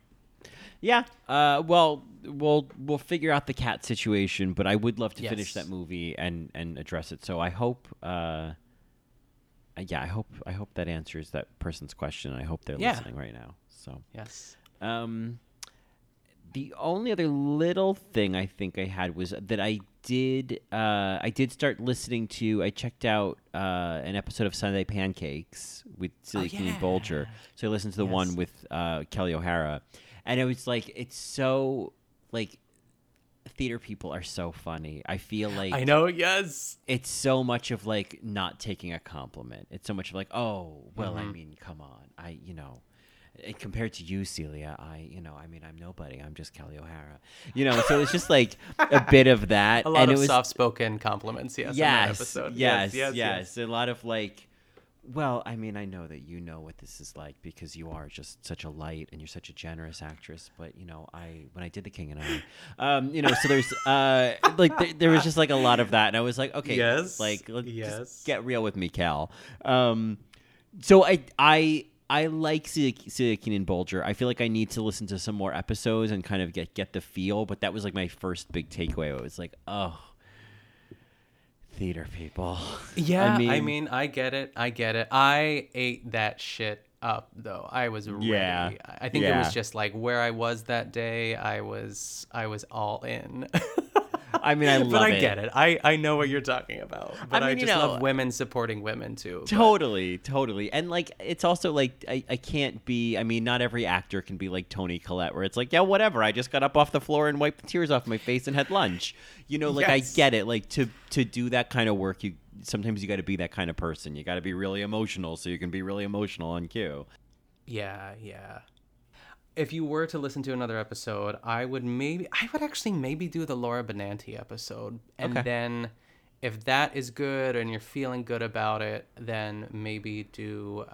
Yeah. Well, we'll figure out the cat situation, but I would love to finish that movie and address it. So I hope, I hope that answers that person's question. I hope they're listening right now. So yes. The only other little thing I think I had was that I did start listening to. I checked out an episode of Sunday Pancakes with Silly King Bolger. So I listened to the one with Kelly O'Hara. And it was like, it's so, like, theater people are so funny. I feel like... I know, yes! It's so much of, like, not taking a compliment. It's so much of, like, oh, well, I mean, come on. I, you know, compared to you, Celia, I, you know, I mean, I'm nobody. I'm just Kelly O'Hara. You know, so it's just, like, a bit of that. A lot of soft-spoken compliments, in that episode. Yes. A lot of, like... Well, I mean, I know that you know what this is like because you are just such a light and you're such a generous actress. But, you know, when I did The King and I, you know, so there's like there was just like a lot of that. And I was like, OK, like, let's just get real with me, Cal. So I like Celia Keenan-Bolger. I feel like I need to listen to some more episodes and kind of get the feel. But that was like my first big takeaway. It was like, oh. theater people. Yeah, I mean, I get it. I ate that shit up, though. I was ready. Yeah. I think it was just like where I was that day. I was all in. I mean, I love it. But I get it. I know what you're talking about. But I mean, I just love women supporting women, too. But. Totally. And, like, it's also, like, I can't be... I mean, not every actor can be like Toni Collette, where it's like, yeah, whatever. I just got up off the floor and wiped the tears off my face and had lunch. You know, like, yes. I get it. Like, to do that kind of work, sometimes you got to be that kind of person. You got to be really emotional, so you can be really emotional on cue. Yeah. If you were to listen to another episode, I would actually maybe do the Laura Benanti episode. And then if that is good and you're feeling good about it, then maybe do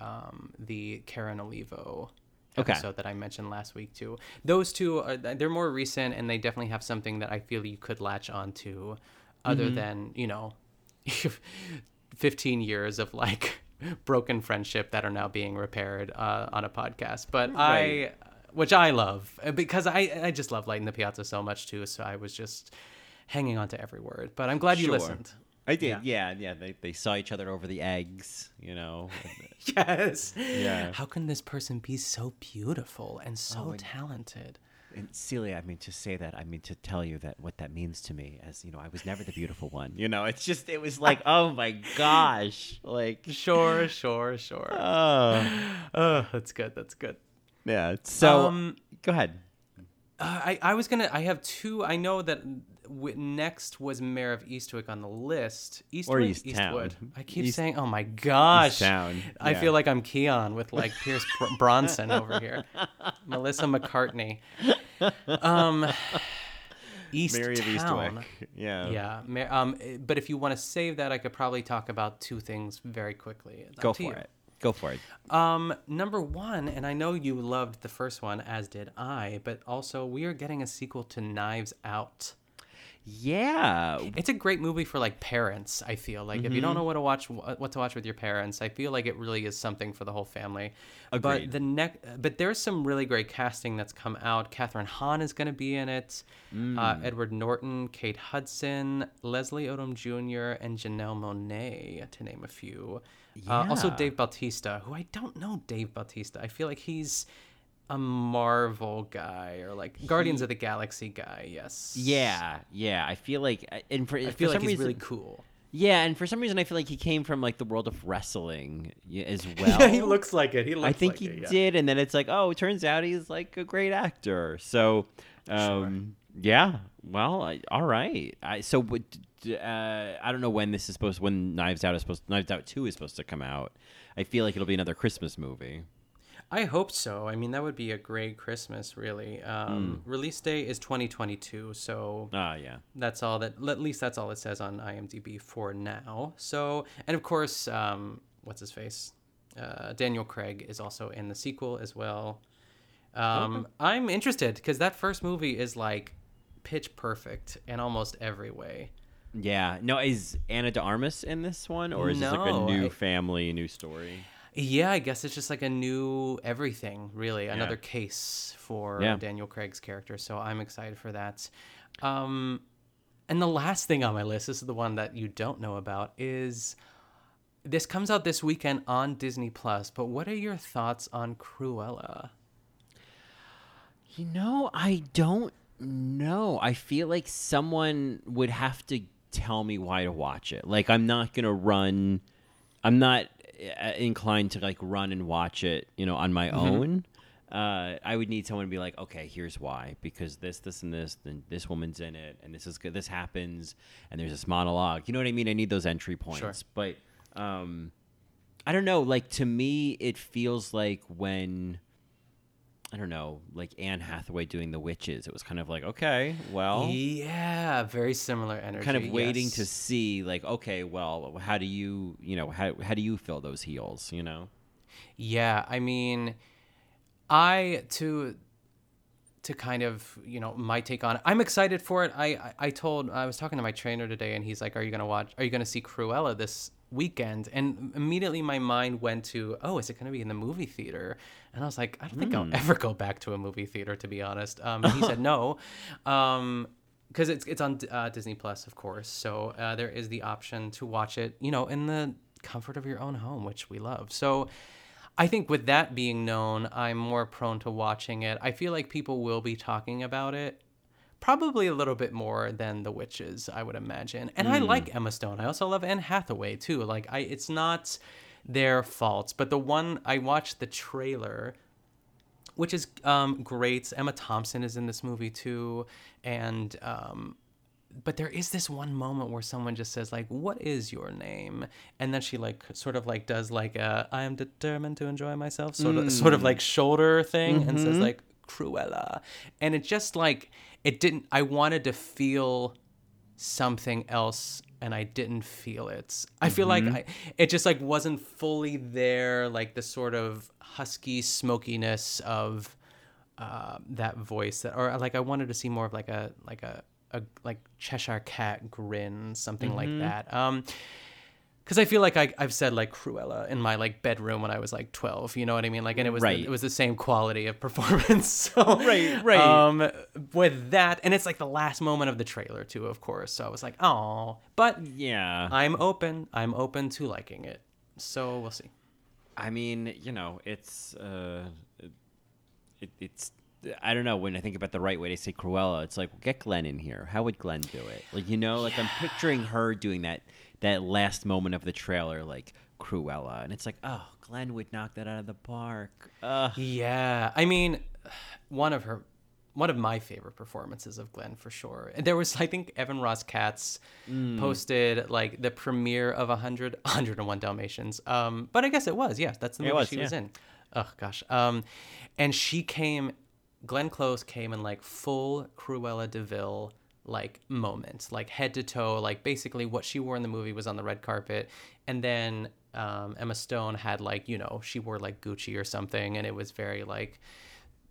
the Karen Olivo episode that I mentioned last week too. Those two, they're more recent and they definitely have something that I feel you could latch onto other than, you know, 15 years of like broken friendship that are now being repaired on a podcast. But right. Which I love, because I just love Light in the Piazza so much, too. So I was just hanging on to every word. But I'm glad you listened. I did. Yeah. They saw each other over the eggs, you know. Yes. Yeah. How can this person be so beautiful and so talented? And Celia, to tell you that what that means to me, as you know, I was never the beautiful one. You know, it's just, it was like, oh my gosh. Like, sure. Oh, that's good. Yeah. So go ahead. I know that next was Mare of Eastwick on the list. Eastwick, or Eastwood. I keep saying, oh my gosh. Yeah. I feel like I'm Keon with like Pierce Bronson over here. Melissa McCarthy. Mare of Eastwick. Yeah. But if you want to save that, I could probably talk about two things very quickly. Go for it. Number one, and I know you loved the first one, as did I, but also we are getting a sequel to Knives Out. Yeah. It's a great movie for, like, parents, I feel. Like, if you don't know what to watch with your parents, I feel like it really is something for the whole family. Agreed. But there's some really great casting that's come out. Katherine Hahn is going to be in it. Edward Norton, Kate Hudson, Leslie Odom Jr., and Janelle Monáe, to name a few. Yeah. Also Dave Bautista, who I don't know Dave Bautista. I feel like he's a Marvel guy or like Guardians of the Galaxy guy. Yes. Yeah. I feel like, and for, I feel for like some he's reason, really cool. Yeah, and for some reason I feel like he came from like the world of wrestling as well. Yeah, he looks like it. I think he did, and then it's like, oh, it turns out he's like a great actor. So, sure. Yeah. Well, all right. I don't know when this is supposed to, when Knives Out 2 is supposed to come out. I feel like it'll be another Christmas movie. I hope so. I mean, that would be a great Christmas, really. Release day is 2022, so that's all that. At least that's all it says on IMDb for now. So, and of course, what's his face? Daniel Craig is also in the sequel as well. I'm interested because that first movie is like pitch perfect in almost every way. Yeah. No, is Ana de Armas in this one, or is this like a new family, new story? Yeah, I guess it's just like a new everything, really. Yeah. Another case for Daniel Craig's character. So I'm excited for that. And the last thing on my list, this is the one that you don't know about, is this comes out this weekend on Disney+. But what are your thoughts on Cruella? You know, I don't know. I feel like someone would have to tell me why to watch it. Like, I'm not inclined to like run and watch it, you know, on my own. I would need someone to be like, okay, here's why, because this and this, then this woman's in it, and this is good, this happens, and there's this monologue, you know what I mean? I need those entry points. Sure. But I don't know, like, to me it feels like when, I don't know, like Anne Hathaway doing The Witches. It was kind of like, okay, well. Yeah, very similar energy. Kind of waiting to see, like, okay, well, how do you fill those heels, you know? Yeah, I mean, to kind of, you know, my take on it, I'm excited for it. I was talking to my trainer today, and he's like, are you going to see Cruella this weekend? And immediately my mind went to, oh, is it going to be in the movie theater? And I was like, I don't think I'll ever go back to a movie theater, to be honest. He said no. because it's on Disney Plus, of course. So there is the option to watch it, you know, in the comfort of your own home, which we love. So I think with that being known, I'm more prone to watching it. I feel like people will be talking about it probably a little bit more than The Witches, I would imagine. And I like Emma Stone. I also love Anne Hathaway, too. Like, it's not their faults. But the one, I watched the trailer, which is great. Emma Thompson is in this movie, too. And but there is this one moment where someone just says, like, what is your name? And then she, like, sort of, like, does, like, a I am determined to enjoy myself sort of like, shoulder thing, and says, like, Cruella. And it just, like, it didn't, I wanted to feel something else, and I didn't feel it. I feel like it just, like, wasn't fully there, like, the sort of husky smokiness of that voice. That, or, like, I wanted to see more of, like a Cheshire Cat grin, something like that. Because I feel like I've said, like, Cruella in my, like, bedroom when I was, like, 12, you know what I mean? Like, and it was the same quality of performance. So, right. With that, and it's, like, the last moment of the trailer, too, of course. So I was like, oh, but yeah, I'm open to liking it. So we'll see. I mean, you know, it's, it's, I don't know, when I think about the right way to say Cruella, it's like, well, get Glenn in here. How would Glenn do it? Like, you know, like, yeah. I'm picturing her doing that last moment of the trailer, like, Cruella. And it's like, oh, Glenn would knock that out of the park. Yeah. I mean, one of my favorite performances of Glenn, for sure. And there was, I think, Evan Ross Katz posted, like, the premiere of 101 Dalmatians. But I guess it was, yeah. That's the movie she was in. Oh, gosh. And she came... Glenn Close came in, like, full Cruella DeVille, like, moment, like, head to toe, like, basically what she wore in the movie was on the red carpet. And then Emma Stone had, like, you know, she wore, like, Gucci or something, and it was very, like,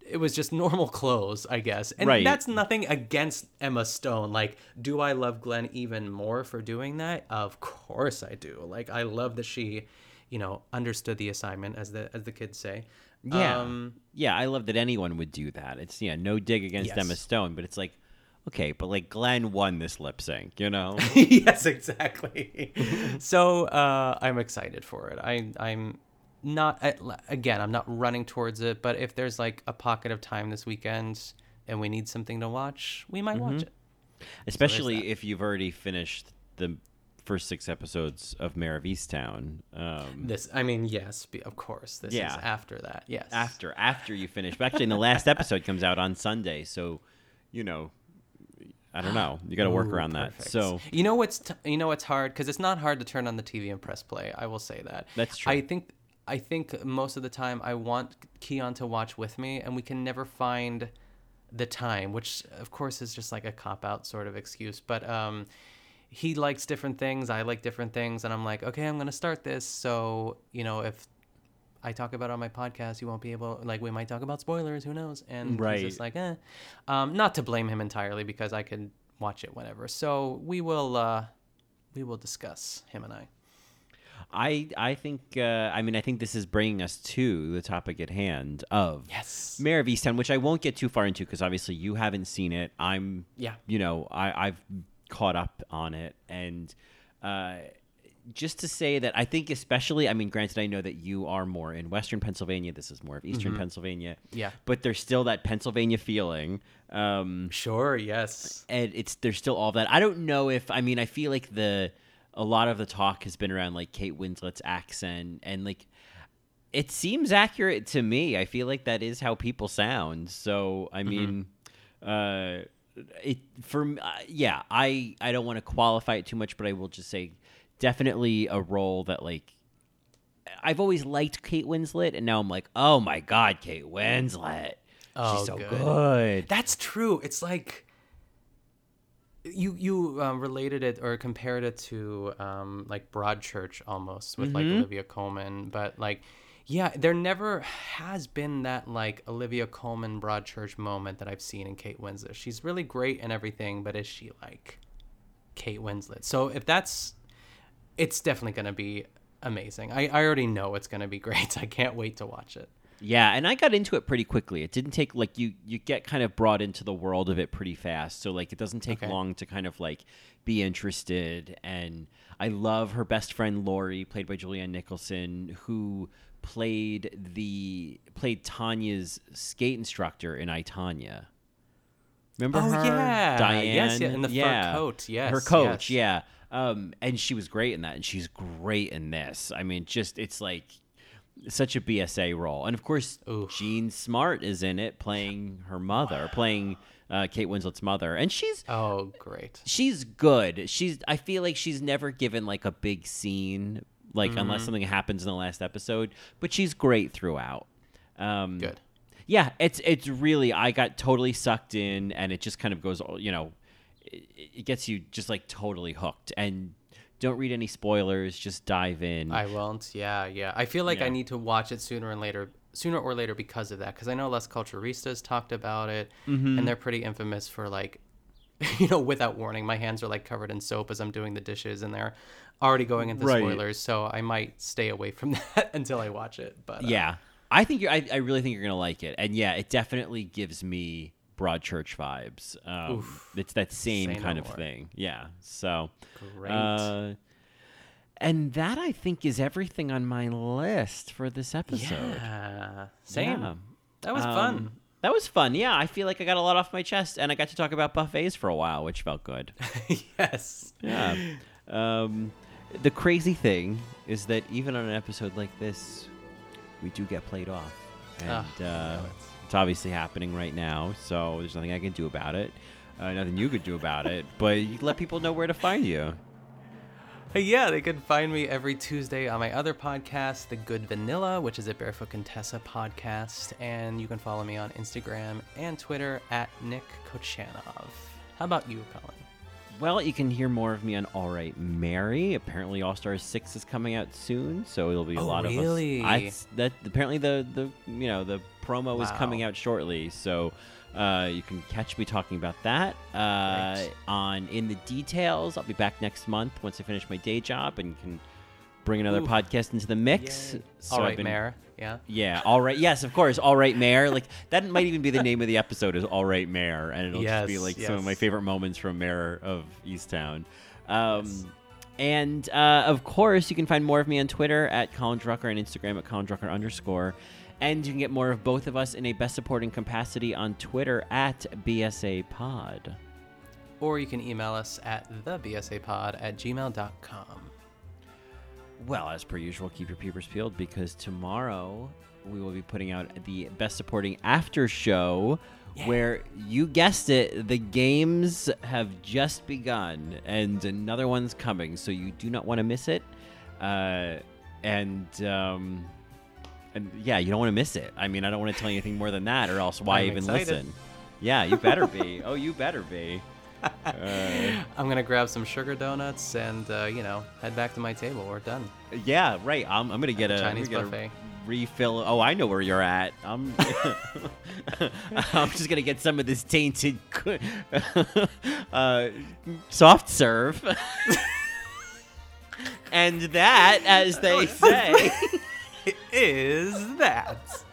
it was just normal clothes, I guess. And that's nothing against Emma Stone. Like, do I love Glenn even more for doing that? Of course I do. Like, I love that she, you know, understood the assignment, as the kids say. Yeah. Yeah, I love that anyone would do that. It's, yeah, no dig against Emma Stone, but it's like, okay, but, like, Glenn won this lip sync, you know? Yes, exactly. So I'm excited for it. I'm not, again, I'm not running towards it, but if there's, like, a pocket of time this weekend and we need something to watch, we might watch it. Especially if you've already finished the first 6 episodes of Mare of Easttown. This, I mean, yes, of course. This is after that. Yes, after you finish. But actually, in the last episode comes out on Sunday, so, you know, I don't know. You got to work around that. So you know what's hard, because it's not hard to turn on the TV and press play. I will say that. That's true. I think most of the time I want Keon to watch with me, and we can never find the time, which of course is just like a cop out sort of excuse, but. He likes different things. I like different things. And I'm like, okay, I'm going to start this. So, you know, if I talk about it on my podcast, you won't be able, like, we might talk about spoilers. Who knows? And he's just like, eh. Not to blame him entirely, because I can watch it whenever. So we will discuss, him and I. I think this is bringing us to the topic at hand of Mare of Easttown, which I won't get too far into because obviously you haven't seen it. I'm, you know, I've caught up on it, and just to say that I think, especially, I mean, granted, I know that you are more in Western Pennsylvania, this is more of Eastern Pennsylvania, but there's still that Pennsylvania feeling, and there's still all that. I don't know if, I mean, I feel like a lot of the talk has been around, like, Kate Winslet's accent, and, like, it seems accurate to me. I feel like that is how people sound, so I mean, I don't want to qualify it too much, but I will just say definitely a role that, like, I've always liked Kate Winslet, and now I'm like, oh my God, Kate Winslet. Oh, she's so good. That's true. It's like you related it or compared it to like Broadchurch almost with like Olivia Colman, but like, yeah, there never has been that, like, Olivia Colman Broadchurch moment that I've seen in Kate Winslet. She's really great and everything, but is she, like, Kate Winslet? So if that's, it's definitely going to be amazing. I already know it's going to be great. I can't wait to watch it. Yeah, and I got into it pretty quickly. It didn't take, like, you get kind of brought into the world of it pretty fast. So, like, it doesn't take long to kind of, like, be interested. And I love her best friend, Lori, played by Julianne Nicholson, who played Tanya's skate instructor in I, Tonya. Remember her? Diane. Yes, yeah, in the fur coat. Yes. Her coach, and she was great in that, and she's great in this. I mean, just, it's like such a BSA role. And of course, Gene Smart is in it playing her mother, playing Kate Winslet's mother. And she's great. She's good. I feel like she's never given like a big scene, like unless something happens in the last episode, but she's great throughout. Good. Yeah, it's really, I got totally sucked in, and it just kind of goes, you know, it gets you just like totally hooked. And don't read any spoilers, just dive in. I won't. Yeah. I feel like I need to watch it sooner or later because of that, because I know Las Culturistas talked about it, and they're pretty infamous for, like, you know, without warning, my hands are like covered in soap as I'm doing the dishes, and they're already going into spoilers, so I might stay away from that until I watch it. But yeah, I think I really think you're gonna like it, and yeah, it definitely gives me Broadchurch vibes. It's that same kind of thing. Yeah. So great. And that, I think, is everything on my list for this episode. Yeah. Same. Yeah. That was fun. That was fun. Yeah. I feel like I got a lot off my chest, and I got to talk about buffets for a while, which felt good. Yes. Yeah. The crazy thing is that even on an episode like this, we do get played off. And it's obviously happening right now, so there's nothing I can do about it. Nothing you could do about it, but you let people know where to find you. Yeah, they can find me every Tuesday on my other podcast, The Good Vanilla, which is a Barefoot Contessa podcast, and you can follow me on Instagram and Twitter at Nick Kachanov. How about you, Colin? Well, you can hear more of me on All Right Mary. Apparently, All Stars 6 is coming out soon, so it'll be a lot of us. Apparently, the promo is coming out shortly, so you can catch me talking about that on In the Details. I'll be back next month once I finish my day job and can bring another podcast into the mix. So All Right Mayor. Yeah. All Right. Yes, of course. All Right Mayor. Like, that might even be the name of the episode, is All Right Mayor, and it'll just be like some of my favorite moments from Mare of Easttown. And of course, you can find more of me on Twitter at Colin Drucker and Instagram at Colin Drucker _. And you can get more of both of us in a best supporting capacity on Twitter at BSA Pod. Or you can email us at thebsapod@gmail.com. Well, as per usual, keep your peepers peeled, because tomorrow we will be putting out the best supporting after show where, you guessed it, the games have just begun and another one's coming. So you do not want to miss it. And yeah, you don't want to miss it. I mean, I don't want to tell you anything more than that, or else why even listen? Yeah, you better be. You better be. I'm going to grab some sugar donuts and, head back to my table. We're done. Yeah, right. I'm going to get a Chinese buffet. Refill. Oh, I know where you're at. I'm just going to get some of this tainted soft serve. And that, as they say... is that